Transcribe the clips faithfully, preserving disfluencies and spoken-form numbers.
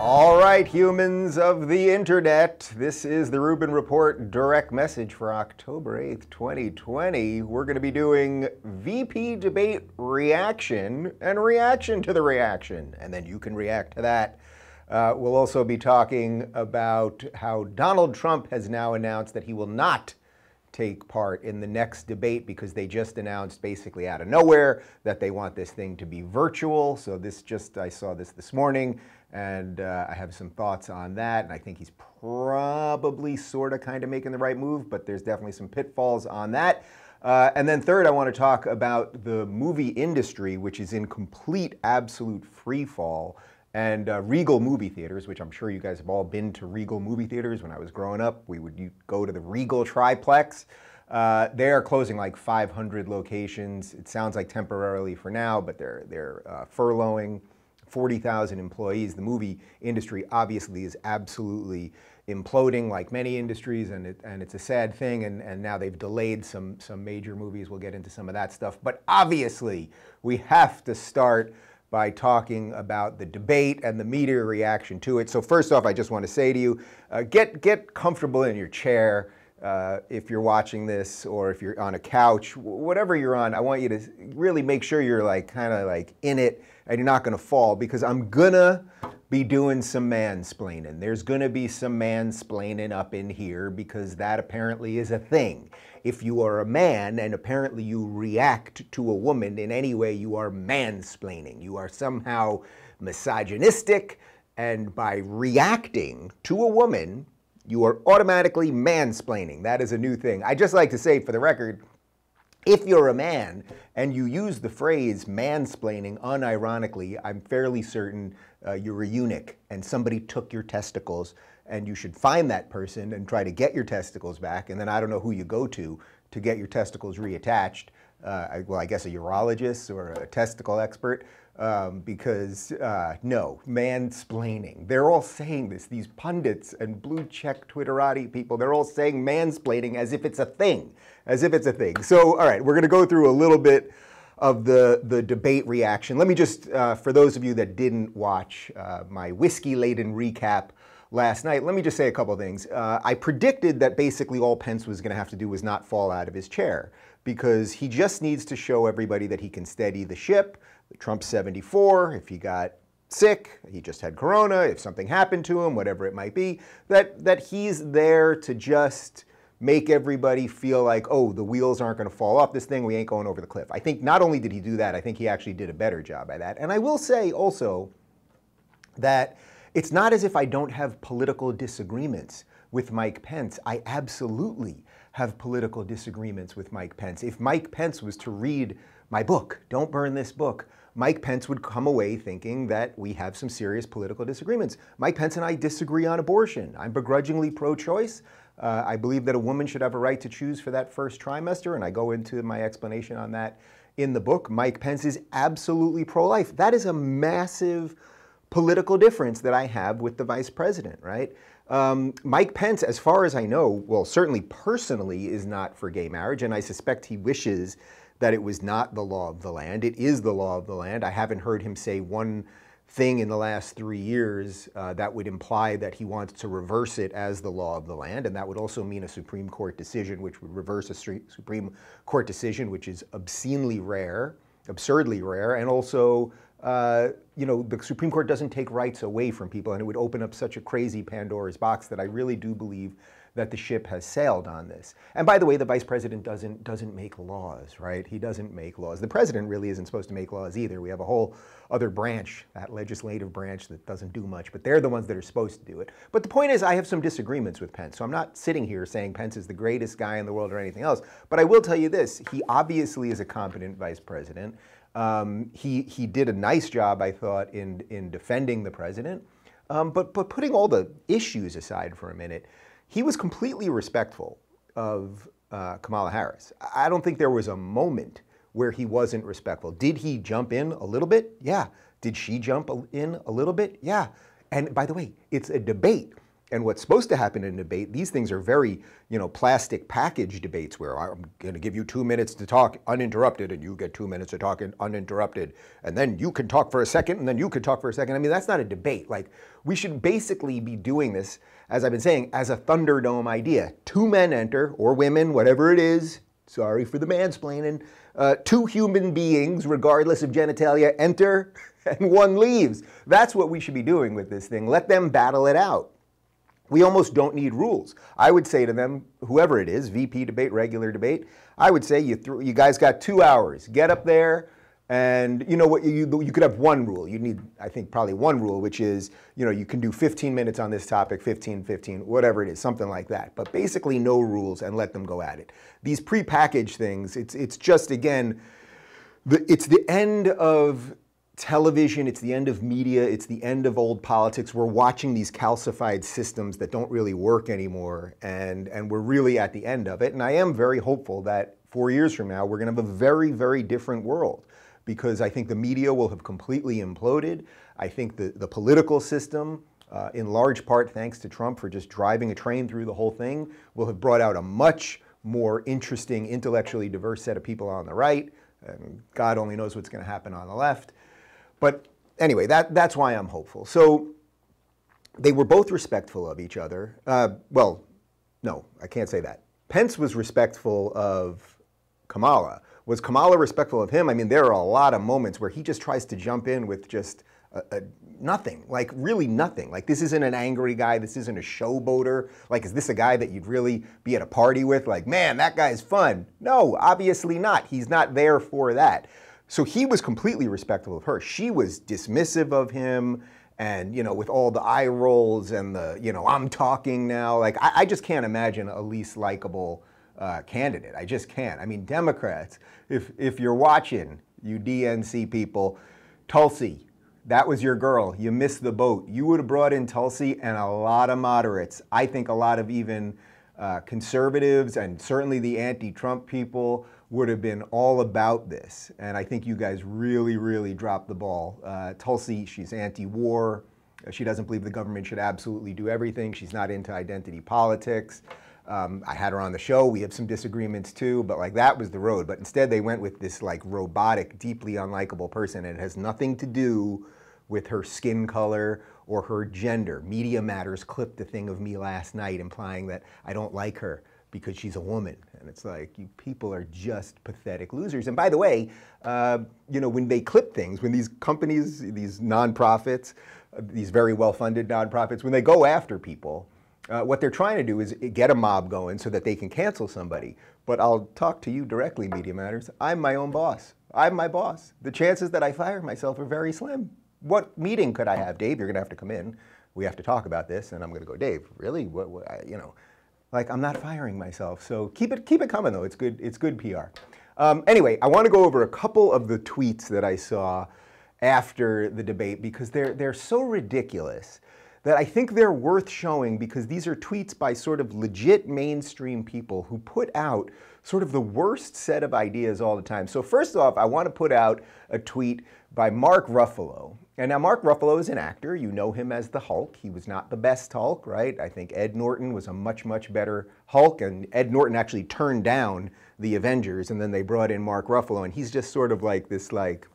All right, humans of the internet, this is the Rubin Report direct message for October eighth, twenty twenty. We're going to be doing V P debate reaction and reaction to the reaction, and then you can react to that. Uh, we'll also be talking about how Donald Trump has now announced that he will not take part in the next debate because they just announced basically out of nowhere that they want this thing to be virtual. So this just, I saw this this morning and uh, I have some thoughts on that. And I think he's probably sort of kind of making the right move, but there's definitely some pitfalls on that. Uh, and then third, I want to talk about the movie industry, which is in complete absolute freefall. And uh, Regal Movie Theaters, which I'm sure you guys have all been to Regal Movie Theaters. When I was growing up, we would go to the Regal Triplex. Uh, they are closing like five hundred locations. It sounds like temporarily for now, but they're, they're uh, furloughing forty thousand employees. The movie industry obviously is absolutely imploding like many industries, and, it, and it's a sad thing, and, and now they've delayed some, some major movies. We'll get into some of that stuff. But obviously, we have to start by talking about the debate and the media reaction to it. So first off, I just want to say to you, uh, get, get comfortable in your chair uh, if you're watching this, or if you're on a couch, whatever you're on. I want you to really make sure you're like kind of like in it and you're not going to fall, because I'm going to be doing some mansplaining. There's going to be some mansplaining up in here, because that apparently is a thing. If you are a man and apparently you react to a woman in any way, you are mansplaining. You are somehow misogynistic, and by reacting to a woman, you are automatically mansplaining. That is a new thing. I just like to say for the record, if you're a man and you use the phrase mansplaining unironically, I'm fairly certain uh, you're a eunuch and somebody took your testicles, and you should find that person and try to get your testicles back, and then I don't know who you go to to get your testicles reattached. Uh, I, well, I guess a urologist or a testicle expert, um, because uh, no, mansplaining. They're all saying this, these pundits and blue check Twitterati people, they're all saying mansplaining as if it's a thing, as if it's a thing. So, all right, we're gonna go through a little bit of the, the debate reaction. Let me just, uh, for those of you that didn't watch uh, my whiskey-laden recap last night, let me just say a couple of things. Uh, I predicted that basically all Pence was going to have to do was not fall out of his chair, because he just needs to show everybody that he can steady the ship. Trump's seventy-four, if he got sick, he just had corona, if something happened to him, whatever it might be, that, that he's there to just make everybody feel like, oh, the wheels aren't going to fall off this thing, we ain't going over the cliff. I think not only did he do that, I think he actually did a better job at that. And I will say also that it's not as if I don't have political disagreements with Mike Pence. I absolutely have political disagreements with Mike Pence. If Mike Pence was to read my book, Don't Burn This Book, Mike Pence would come away thinking that we have some serious political disagreements. Mike Pence and I disagree on abortion. I'm begrudgingly pro-choice. Uh, I believe that a woman should have a right to choose for that first trimester, and I go into my explanation on that in the book. Mike Pence is absolutely pro-life. That is a massive political difference that I have with the vice president, right? Um, Mike Pence, as far as I know, well, certainly personally is not for gay marriage, and I suspect he wishes that it was not the law of the land. It is the law of the land. I haven't heard him say one thing in the last three years uh, that would imply that he wants to reverse it as the law of the land, and that would also mean a Supreme Court decision, which would reverse a Supreme Court decision, which is obscenely rare, absurdly rare, and also Uh, you know, the Supreme Court doesn't take rights away from people, and it would open up such a crazy Pandora's box that I really do believe that the ship has sailed on this. And by the way, the vice president doesn't, doesn't make laws, right? He doesn't make laws. The president really isn't supposed to make laws either. We have a whole other branch, that legislative branch that doesn't do much, but they're the ones that are supposed to do it. But the point is, I have some disagreements with Pence, so I'm not sitting here saying Pence is the greatest guy in the world or anything else, but I will tell you this, he obviously is a competent vice president. Um, he, he did a nice job, I thought, in, in defending the president. Um, but, but putting all the issues aside for a minute, he was completely respectful of uh, Kamala Harris. I don't think there was a moment where he wasn't respectful. Did he jump in a little bit? Yeah. Did she jump in a little bit? Yeah. And by the way, it's a debate. and what's supposed to happen in a debate, these things are very, you know, plastic package debates where I'm going to give you two minutes to talk uninterrupted, and you get two minutes to talk uninterrupted, and then you can talk for a second, and then you can talk for a second. I mean, that's not a debate. Like, we should basically be doing this, as I've been saying, as a Thunderdome idea. Two men enter, or women, whatever it is, sorry for the mansplaining, uh, two human beings, regardless of genitalia, enter, and one leaves. That's what we should be doing with this thing. Let them battle it out. We almost don't need rules. I would say to them, whoever it is, V P debate, regular debate, I would say you th- you guys got two hours. Get up there, and you know what? You you could have one rule. You need, I think, probably one rule, which is, you know, you can do fifteen minutes on this topic, fifteen, fifteen, whatever it is, something like that. But basically, no rules, and let them go at it. These prepackaged things, it's it's just again, the, it's the end of television, it's the end of media, it's the end of old politics. We're watching these calcified systems that don't really work anymore, and, and we're really at the end of it. And I am very hopeful that four years from now, we're going to have a very, very different world, because I think the media will have completely imploded. I think the, the political system, uh, in large part thanks to Trump for just driving a train through the whole thing, will have brought out a much more interesting, intellectually diverse set of people on the right. And God only knows what's going to happen on the left. But anyway, that, that's why I'm hopeful. So they were both respectful of each other. Uh, well, no, I can't say that. Pence was respectful of Kamala. Was Kamala respectful of him? I mean, there are a lot of moments where he just tries to jump in with just a, a nothing, like really nothing. Like, this isn't an angry guy. This isn't a showboater. Like, is this a guy that you'd really be at a party with? Like, man, that guy's fun. No, obviously not. He's not there for that. So he was completely respectful of her. She was dismissive of him, and, you know, with all the eye rolls and the, you know, I'm talking now. Like, I, I just can't imagine a least likable uh, candidate. I just can't. I mean, Democrats, if, if you're watching, you D N C people, Tulsi, that was your girl. You missed the boat. You would have brought in Tulsi and a lot of moderates. I think a lot of even uh, conservatives, and certainly the anti-Trump people, would have been all about this. And I think you guys really, really dropped the ball. Uh, Tulsi, she's anti-war. She doesn't believe the government should absolutely do everything. She's not into identity politics. Um, I had her on the show. We have some disagreements too, but like, that was the road. But instead they went with this like robotic, deeply unlikable person, and it has nothing to do with her skin color or her gender. Media Matters clipped the thing of me last night implying that I don't like her because she's a woman. And it's like, you people are just pathetic losers. And by the way, uh, you know, when they clip things, when these companies, these nonprofits, uh, these very well-funded nonprofits, when they go after people, uh, what they're trying to do is get a mob going so that they can cancel somebody. But I'll talk to you directly, Media Matters. I'm my own boss. I'm my boss. The chances that I fire myself are very slim. What meeting could I have? Dave, you're gonna have to come in. We have to talk about this. And I'm gonna go, Dave, really? What, what I, you know. Like, I'm not firing myself, so keep it keep it coming though. It's good. It's good P R. Um, anyway, I want to go over a couple of the tweets that I saw after the debate, because they're they're so ridiculous that I think they're worth showing, because these are tweets by sort of legit mainstream people who put out sort of the worst set of ideas all the time. So first off, I want to put out a tweet by Mark Ruffalo. And now Mark Ruffalo is an actor. You know him as the Hulk. He was not the best Hulk, right? I think Ed Norton was a much, much better Hulk, and Ed Norton actually turned down the Avengers, and then they brought in Mark Ruffalo, and he's just sort of like this, like,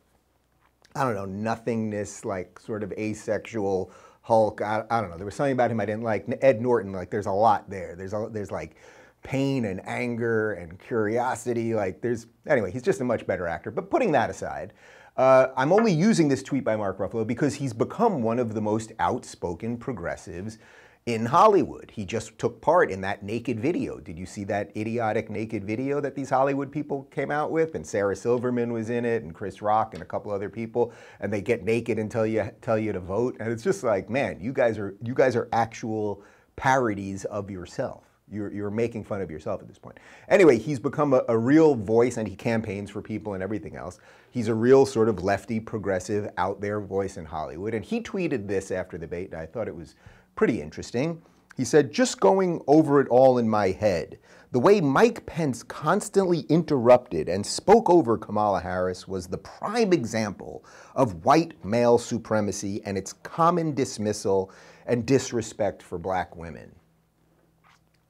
I don't know, nothingness, like sort of asexual Hulk. I, I don't know. There was something about him I didn't like. Ed Norton, like, there's a lot there. There's a, there's like pain and anger and curiosity. Like, there's, anyway, he's just a much better actor. But putting that aside, Uh, I'm only using this tweet by Mark Ruffalo because he's become one of the most outspoken progressives in Hollywood. He just took part in that naked video. Did you see that idiotic naked video that these Hollywood people came out with? And Sarah Silverman was in it, and Chris Rock, and a couple other people. And they get naked and tell you tell you to vote. And it's just like, man, you guys are you guys are actual parodies of yourself. You're, you're making fun of yourself at this point. Anyway, he's become a, a real voice, and he campaigns for people and everything else. He's a real sort of lefty, progressive, out there voice in Hollywood. And he tweeted this after the debate, and I thought it was pretty interesting. He said, "Just going over it all in my head, the way Mike Pence constantly interrupted and spoke over Kamala Harris was the prime example of white male supremacy and its common dismissal and disrespect for black women.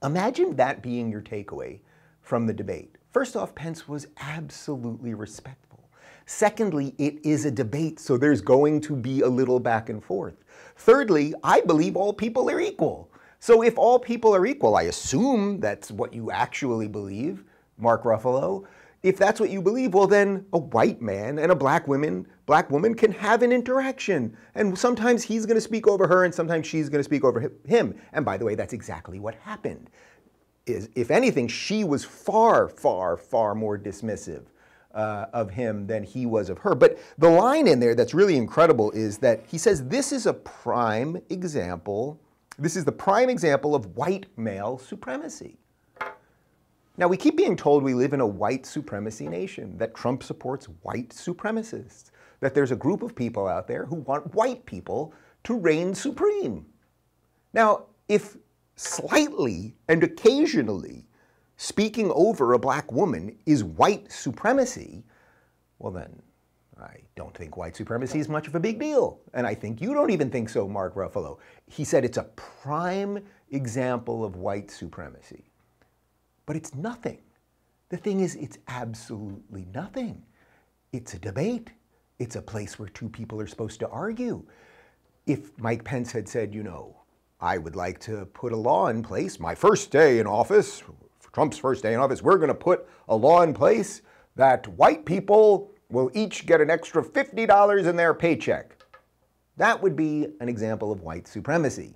Imagine that being your takeaway from the debate. First off, Pence was absolutely respectful. Secondly, it is a debate, so there's going to be a little back and forth. Thirdly, I believe all people are equal. So if all people are equal, I assume that's what you actually believe, Mark Ruffalo. If that's what you believe, well then a white man and a black woman, black woman can have an interaction. And sometimes he's gonna speak over her and sometimes she's gonna speak over him. And by the way, that's exactly what happened. Is, if anything, she was far, far, far more dismissive uh, of him than he was of her. But the line in there that's really incredible is that he says, this is a prime example, this is the prime example of white male supremacy. Now, we keep being told we live in a white supremacy nation, that Trump supports white supremacists, that there's a group of people out there who want white people to reign supreme. Now, if slightly and occasionally speaking over a black woman is white supremacy, well then, I don't think white supremacy is much of a big deal. And I think you don't even think so, Mark Ruffalo. He said it's a prime example of white supremacy. But it's nothing. The thing is, it's absolutely nothing. It's a debate. It's a place where two people are supposed to argue. If Mike Pence had said, you know, I would like to put a law in place, my first day in office, Trump's first day in office, we're gonna put a law in place that white people will each get an extra fifty dollars in their paycheck. That would be an example of white supremacy.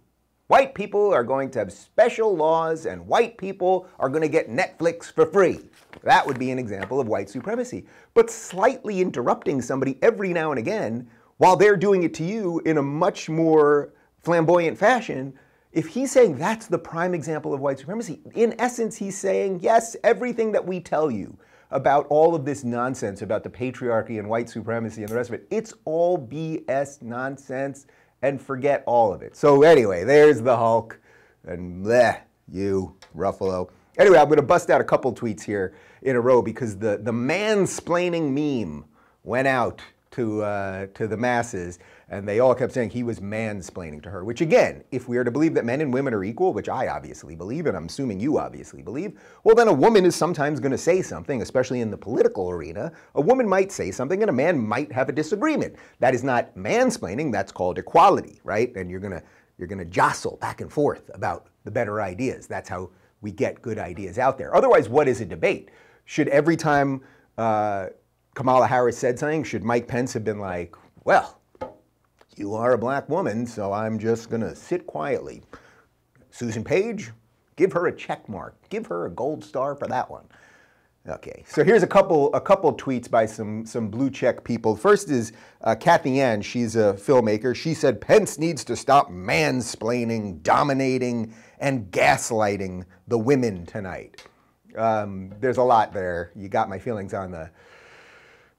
White people are going to have special laws and white people are going to get Netflix for free. That would be an example of white supremacy. But slightly interrupting somebody every now and again while they're doing it to you in a much more flamboyant fashion, if he's saying that's the prime example of white supremacy, in essence he's saying, yes, everything that we tell you about all of this nonsense about the patriarchy and white supremacy and the rest of it, it's all B S nonsense. And forget all of it. So anyway, there's the Hulk, and bleh, you, Ruffalo. Anyway, I'm gonna bust out a couple tweets here in a row because the, the mansplaining meme went out to, uh, to the masses, and they all kept saying he was mansplaining to her, which again, if we are to believe that men and women are equal, which I obviously believe, and I'm assuming you obviously believe, well then a woman is sometimes gonna say something, especially in the political arena. A woman might say something and a man might have a disagreement. That is not mansplaining, that's called equality, right? And you're gonna, you're gonna jostle back and forth about the better ideas. That's how we get good ideas out there. Otherwise, what is a debate? Should every time uh, Kamala Harris said something, should Mike Pence have been like, well, you are a black woman, so I'm just gonna sit quietly. Susan Page, give her a check mark. Give her a gold star for that one. Okay, so here's a couple a couple tweets by some, some blue check people. First is uh, Kathy Ann, she's a filmmaker. She said, Pence needs to stop mansplaining, dominating, and gaslighting the women tonight. Um, there's a lot there. You got my feelings on the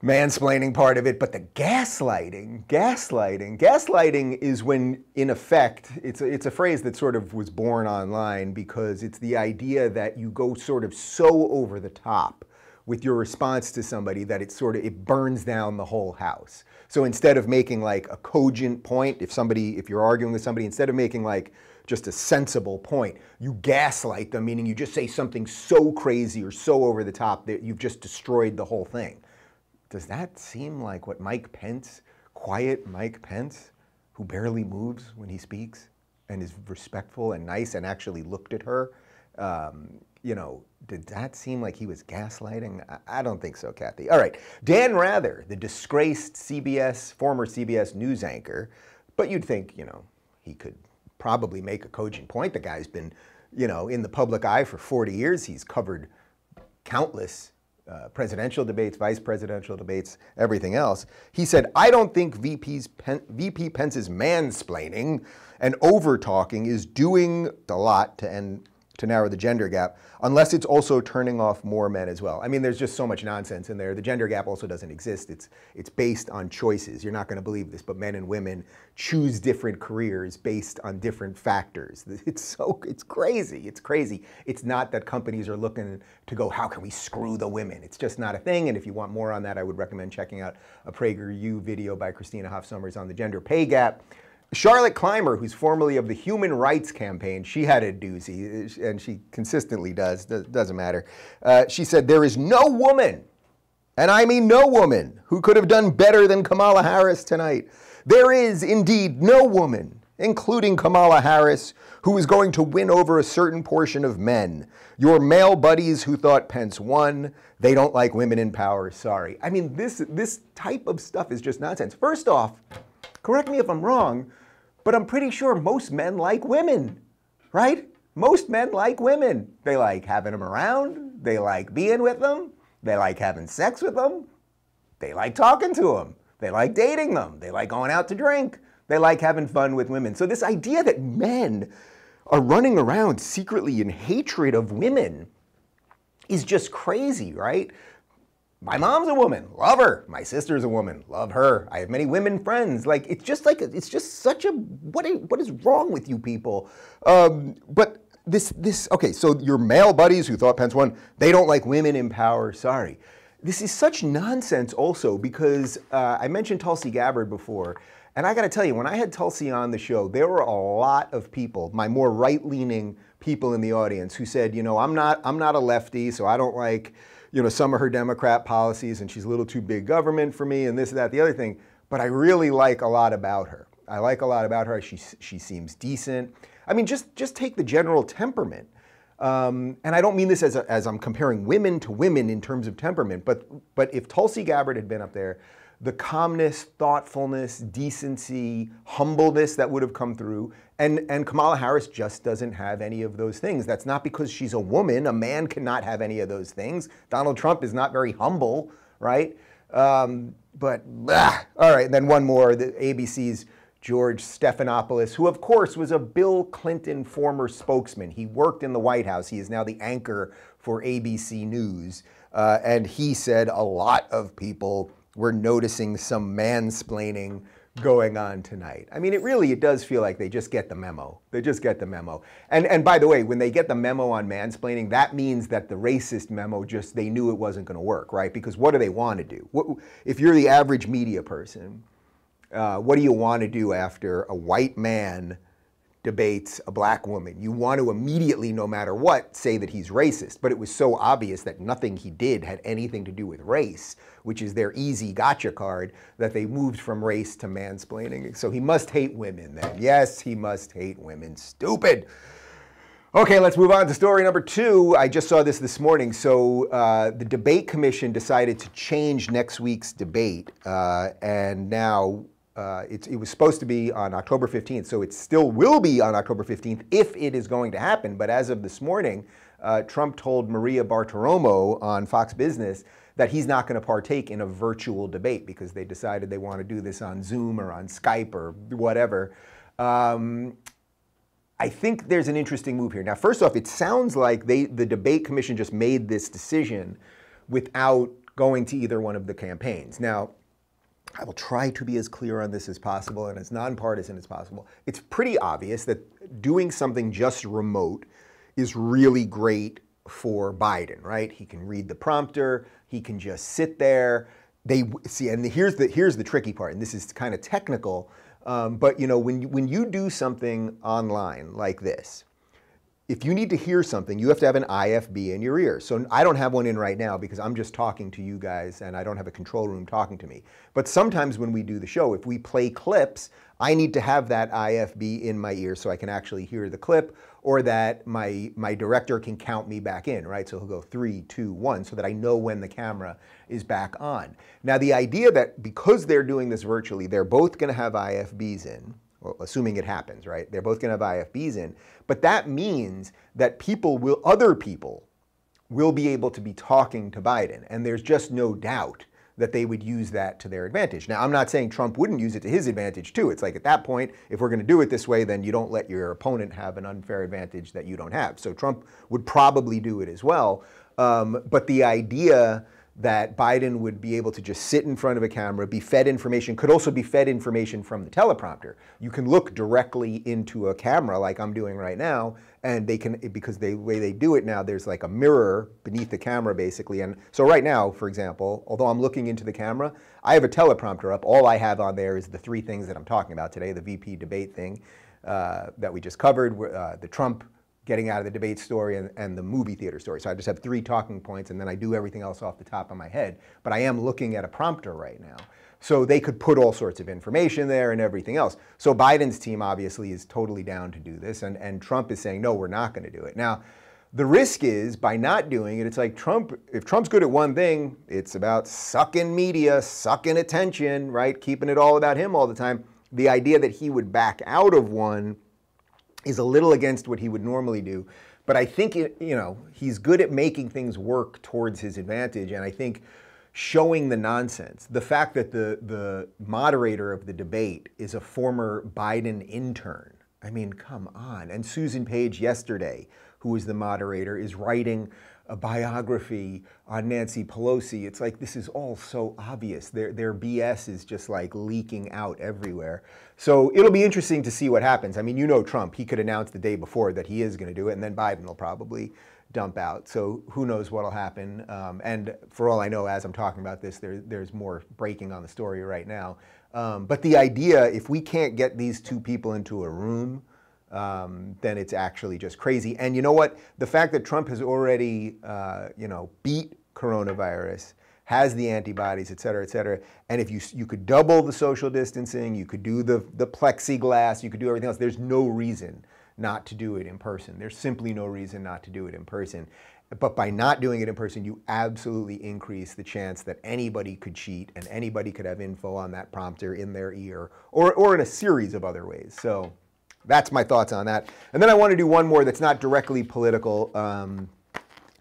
mansplaining part of it, but the gaslighting, gaslighting, gaslighting is when, in effect, it's a, it's a phrase that sort of was born online because it's the idea that you go sort of so over the top with your response to somebody that it sort of, it burns down the whole house. So instead of making like a cogent point, if somebody, if you're arguing with somebody, instead of making like just a sensible point, you gaslight them, meaning you just say something so crazy or so over the top that you've just destroyed the whole thing. Does that seem like what Mike Pence, quiet Mike Pence, who barely moves when he speaks and is respectful and nice and actually looked at her, um, you know, did that seem like he was gaslighting? I, I don't think so, Kathy. All right, Dan Rather, the disgraced C B S, former C B S news anchor, but you'd think, you know, he could probably make a cogent point. The guy's been, you know, in the public eye for forty years. He's covered countless Uh, presidential debates, vice presidential debates, everything else. He said, I don't think V P's Pen V P Pence's mansplaining and over-talking is doing a lot to, end, to narrow the gender gap, unless it's also turning off more men as well. I mean, there's just so much nonsense in there. The gender gap also doesn't exist. It's, it's based on choices. You're not gonna believe this, but men and women choose different careers based on different factors. It's so, it's crazy, it's crazy. It's not that companies are looking to go, how can we screw the women? It's just not a thing, and if you want more on that, I would recommend checking out a PragerU video by Christina Hoff Sommers on the gender pay gap. Charlotte Clymer, who's formerly of the Human Rights Campaign, she had a doozy, and she consistently does, doesn't matter. Uh, she said, there is no woman, and I mean no woman, who could have done better than Kamala Harris tonight. There is indeed no woman, including Kamala Harris, who is going to win over a certain portion of men. Your male buddies who thought Pence won, they don't like women in power, sorry. I mean, this, this type of stuff is just nonsense. First off, correct me if I'm wrong, but I'm pretty sure most men like women, right? Most men like women. They like having them around. They like being with them. They like having sex with them. They like talking to them. They like dating them. They like going out to drink. They like having fun with women. So this idea that men are running around secretly in hatred of women is just crazy, right? My mom's a woman, love her. My sister's a woman, love her. I have many women friends. Like, it's just like, it's just such a, what, a, what is wrong with you people? Um, but this, this, okay, so your male buddies who thought Pence won, they don't like women in power, sorry. This is such nonsense also because uh, I mentioned Tulsi Gabbard before, and I gotta tell you, when I had Tulsi on the show, there were a lot of people, my more right-leaning people in the audience who said, you know, I'm not, I'm not a lefty, so I don't like, you know, some of her Democrat policies, and she's a little too big government for me, and this, that, the other thing. But I really like a lot about her. I like a lot about her. She, she seems decent. I mean, just, just take the general temperament. Um, and I don't mean this as, a, as I'm comparing women to women in terms of temperament, but, but if Tulsi Gabbard had been up there, the calmness, thoughtfulness, decency, humbleness that would have come through. And, and Kamala Harris just doesn't have any of those things. That's not because she's a woman. A man cannot have any of those things. Donald Trump is not very humble, right? Um, but, blah. All right, and then one more, the A B C's George Stephanopoulos, who of course was a Bill Clinton former spokesman. He worked in the White House. He is now the anchor for A B C News. Uh, and he said a lot of people we're noticing some mansplaining going on tonight. I mean, it really, it does feel like they just get the memo. They just get the memo. And, and by the way, when they get the memo on mansplaining, that means that the racist memo just, they knew it wasn't going to work, right? Because what do they want to do? What, if you're the average media person, uh, what do you want to do after a white man debates a black woman? You want to immediately, no matter what, say that he's racist, but it was so obvious that nothing he did had anything to do with race, which is their easy gotcha card, that they moved from race to mansplaining. So he must hate women then. Yes, he must hate women. Stupid. Okay, let's move on to story number two. I just saw this this morning. So uh, the debate commission decided to change next week's debate, uh, and now Uh, it, it was supposed to be on October fifteenth, so it still will be on October fifteenth if it is going to happen. But as of this morning, uh, Trump told Maria Bartiromo on Fox Business that he's not going to partake in a virtual debate because they decided they want to do this on Zoom or on Skype or whatever. Um, I think there's an interesting move here. Now, first off, it sounds like they, the debate commission just made this decision without going to either one of the campaigns. Now, I will try to be as clear on this as possible and as nonpartisan as possible. It's pretty obvious that doing something just remote is really great for Biden, right? He can read the prompter. He can just sit there. They see, and here's the here's the tricky part, and this is kind of technical, um, but you know, when you, when you do something online like this, if you need to hear something, you have to have an I F B in your ear. So I don't have one in right now because I'm just talking to you guys and I don't have a control room talking to me. But sometimes when we do the show, if we play clips, I need to have that I F B in my ear so I can actually hear the clip, or that my, my director can count me back in, right? So he'll go three, two, one, so that I know when the camera is back on. Now the idea that because they're doing this virtually, they're both gonna have I F Bs in, well, assuming it happens, right? They're both going to have I F Bs in, but that means that people will, other people will be able to be talking to Biden, and there's just no doubt that they would use that to their advantage. Now, I'm not saying Trump wouldn't use it to his advantage too. It's like at that point, if we're going to do it this way, then you don't let your opponent have an unfair advantage that you don't have. So Trump would probably do it as well, um, but the idea that Biden would be able to just sit in front of a camera, be fed information, could also be fed information from the teleprompter. You can look directly into a camera like I'm doing right now, and they can, because they, the way they do it now, there's like a mirror beneath the camera basically. And so right now, for example, although I'm looking into the camera, I have a teleprompter up. All I have on there is the three things that I'm talking about today, the V P debate thing uh, that we just covered, uh, the Trump getting out of the debate story, and, and the movie theater story. So I just have three talking points, and then I do everything else off the top of my head. But I am looking at a prompter right now. So they could put all sorts of information there and everything else. So Biden's team obviously is totally down to do this, and, and Trump is saying, no, we're not going to do it. Now, the risk is, by not doing it, it's like Trump, if Trump's good at one thing, it's about sucking media, sucking attention, right? Keeping it all about him all the time. The idea that he would back out of one is a little against what he would normally do. But I think, it, you know, he's good at making things work towards his advantage. And I think showing the nonsense, the fact that the, the moderator of the debate is a former Biden intern. I mean, come on. And Susan Page yesterday, who is the moderator, is writing a biography on Nancy Pelosi. It's like, this is all so obvious. Their, their B S is just like leaking out everywhere. So it'll be interesting to see what happens. I mean, you know Trump, he could announce the day before that he is gonna do it, and then Biden will probably dump out. So who knows what'll happen. Um, and for all I know, as I'm talking about this, there, there's more breaking on the story right now. Um, but the idea, if we can't get these two people into a room, Um, then it's actually just crazy. And you know what? The fact that Trump has already, uh, you know, beat coronavirus, has the antibodies, et cetera, et cetera. And if you, you could double the social distancing, you could do the, the plexiglass, you could do everything else. There's no reason not to do it in person. There's simply no reason not to do it in person. But by not doing it in person, you absolutely increase the chance that anybody could cheat and anybody could have info on that prompter in their ear, or, or in a series of other ways. So that's my thoughts on that. And then I want to do one more that's not directly political. Um,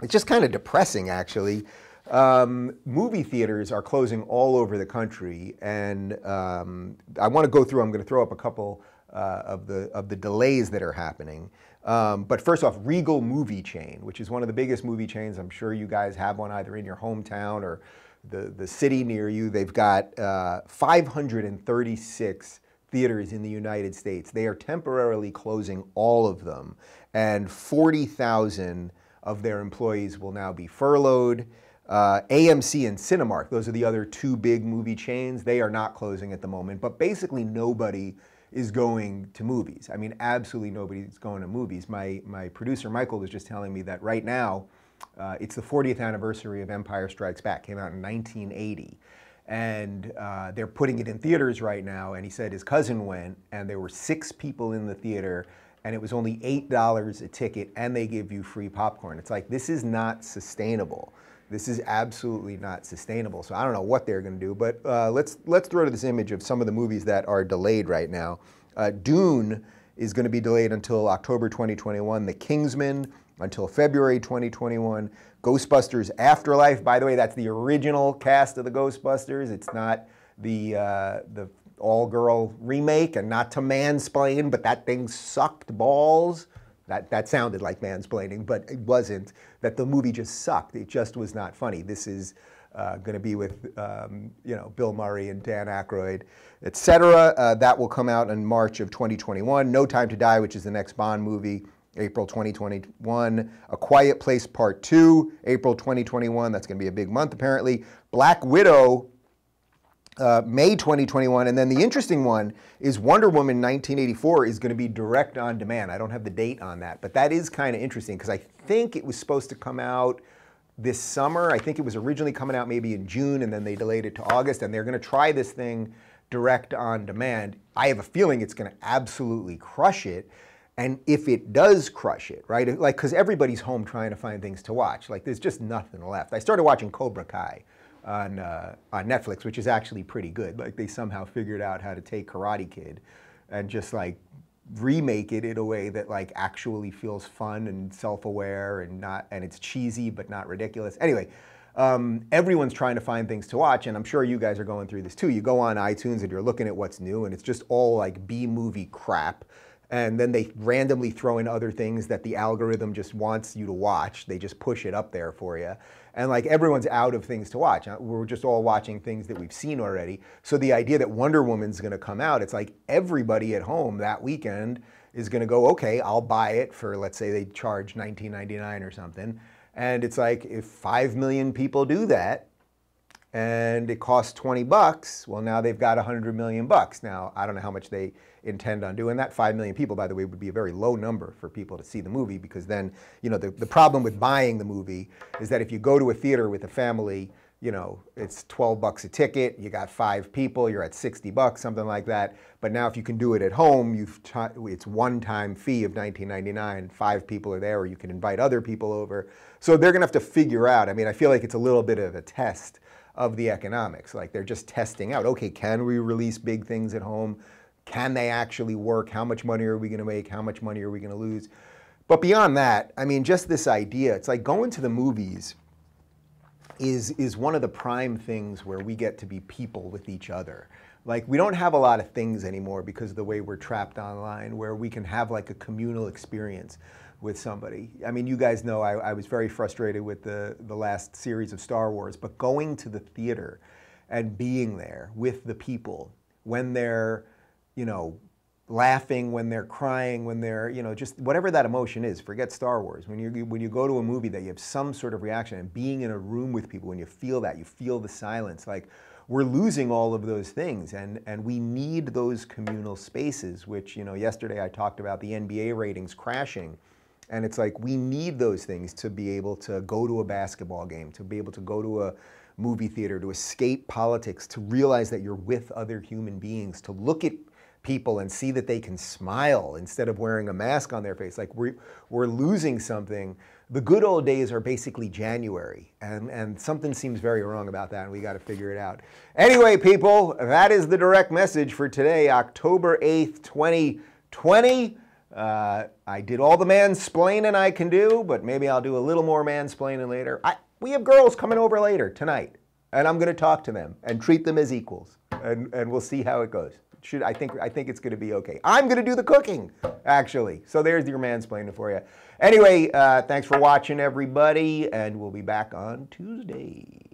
it's just kind of depressing, actually. Um, movie theaters are closing all over the country. And um, I want to go through, I'm going to throw up a couple uh, of the, of the delays that are happening. Um, but first off, Regal Movie Chain, which is one of the biggest movie chains. I'm sure you guys have one either in your hometown or the, the city near you. They've got uh, five hundred thirty-six theaters in the United States. They are temporarily closing all of them, and forty thousand of their employees will now be furloughed. Uh, A M C and Cinemark, those are the other two big movie chains. They are not closing at the moment, but basically nobody is going to movies. I mean, absolutely nobody's going to movies. My, my producer, Michael, was just telling me that right now, uh, it's the fortieth anniversary of Empire Strikes Back. Came out in nineteen eighty. And uh, they're putting it in theaters right now, and he said his cousin went, and there were six people in the theater, and it was only eight dollars a ticket, and they give you free popcorn. It's like, this is not sustainable. This is absolutely not sustainable. So I don't know what they're gonna do, but uh, let's, let's throw to this image of some of the movies that are delayed right now. Uh, Dune is gonna be delayed until October twenty twenty-one, The Kingsman until February twenty twenty-one, Ghostbusters Afterlife. By the way, that's the original cast of the Ghostbusters. It's not the, uh, the all-girl remake, and not to mansplain, but that thing sucked balls. That, that sounded like mansplaining, but it wasn't. That the movie just sucked. It just was not funny. This is uh, gonna be with um, you know, Bill Murray and Dan Aykroyd, et cetera. Uh, that will come out in March of twenty twenty-one. No Time to Die, which is the next Bond movie, April twenty twenty-one, A Quiet Place Part two, April twenty twenty-one, that's gonna be a big month apparently. Black Widow, uh, May twenty twenty-one, and then the interesting one is Wonder Woman nineteen eighty-four is gonna be direct on demand. I don't have the date on that, but that is kind of interesting because I think it was supposed to come out this summer. I think it was originally coming out maybe in June, and then they delayed it to August, and they're gonna try this thing direct on demand. I have a feeling it's gonna absolutely crush it. And if it does crush it, right? Like, cause everybody's home trying to find things to watch. Like, there's just nothing left. I started watching Cobra Kai on, uh, on Netflix, which is actually pretty good. Like, they somehow figured out how to take Karate Kid and just like remake it in a way that like actually feels fun and self-aware and not, and it's cheesy, but not ridiculous. Anyway, um, everyone's trying to find things to watch, and I'm sure you guys are going through this too. You go on iTunes and you're looking at what's new, and it's just all like B-movie crap. And then they randomly throw in other things that the algorithm just wants you to watch. They just push it up there for you. and like everyone's out of things to watch. We're just all watching things that we've seen already. So the idea that Wonder Woman's going to come out, it's like everybody at home that weekend is going to go, okay, I'll buy it for, let's say they charge nineteen ninety-nine or something. And it's like, if five million people do that, and it costs twenty bucks, well, now they've got one hundred million bucks. Now, I don't know how much they intend on doing that. five million people, by the way, would be a very low number for people to see the movie, because then, you know, the, the problem with buying the movie is that if you go to a theater with a family, you know, it's twelve bucks a ticket, you got five people, you're at sixty bucks, something like that. But now if you can do it at home, you've it's one-time fee of nineteen ninety-nine, five people are there, or you can invite other people over. So they're gonna have to figure out, I mean, I feel like it's a little bit of a test of the economics. Like they're just testing out, okay, can we release big things at home? Can they actually work? How much money are we gonna make? How much money are we gonna lose? But beyond that, I mean, just this idea, it's like going to the movies is, is one of the prime things where we get to be people with each other. Like we don't have a lot of things anymore because of the way we're trapped online where we can have like a communal experience with somebody. I mean, you guys know I, I was very frustrated with the, the last series of Star Wars, but going to the theater and being there with the people when they're, you know, laughing, when they're crying, when they're, you know, just whatever that emotion is, forget Star Wars. When you, when you go to a movie that you have some sort of reaction and being in a room with people, when you feel that, you feel the silence, like we're losing all of those things, and, and we need those communal spaces, which, you know, yesterday I talked about the N B A ratings crashing. And it's like, we need those things to be able to go to a basketball game, to be able to go to a movie theater, to escape politics, to realize that you're with other human beings, to look at people and see that they can smile instead of wearing a mask on their face. Like we're, we're losing something. The good old days are basically January, and, and something seems very wrong about that, and we gotta figure it out. Anyway, people, that is the direct message for today, October eighth, twenty twenty. Uh, I did all the mansplaining I can do, but maybe I'll do a little more mansplaining later. I, we have girls coming over later tonight, and I'm going to talk to them and treat them as equals, and, and we'll see how it goes. Should, I, think, I think it's going to be okay. I'm going to do the cooking, actually. So there's your mansplaining for you. Anyway, uh, thanks for watching, everybody, and we'll be back on Tuesday.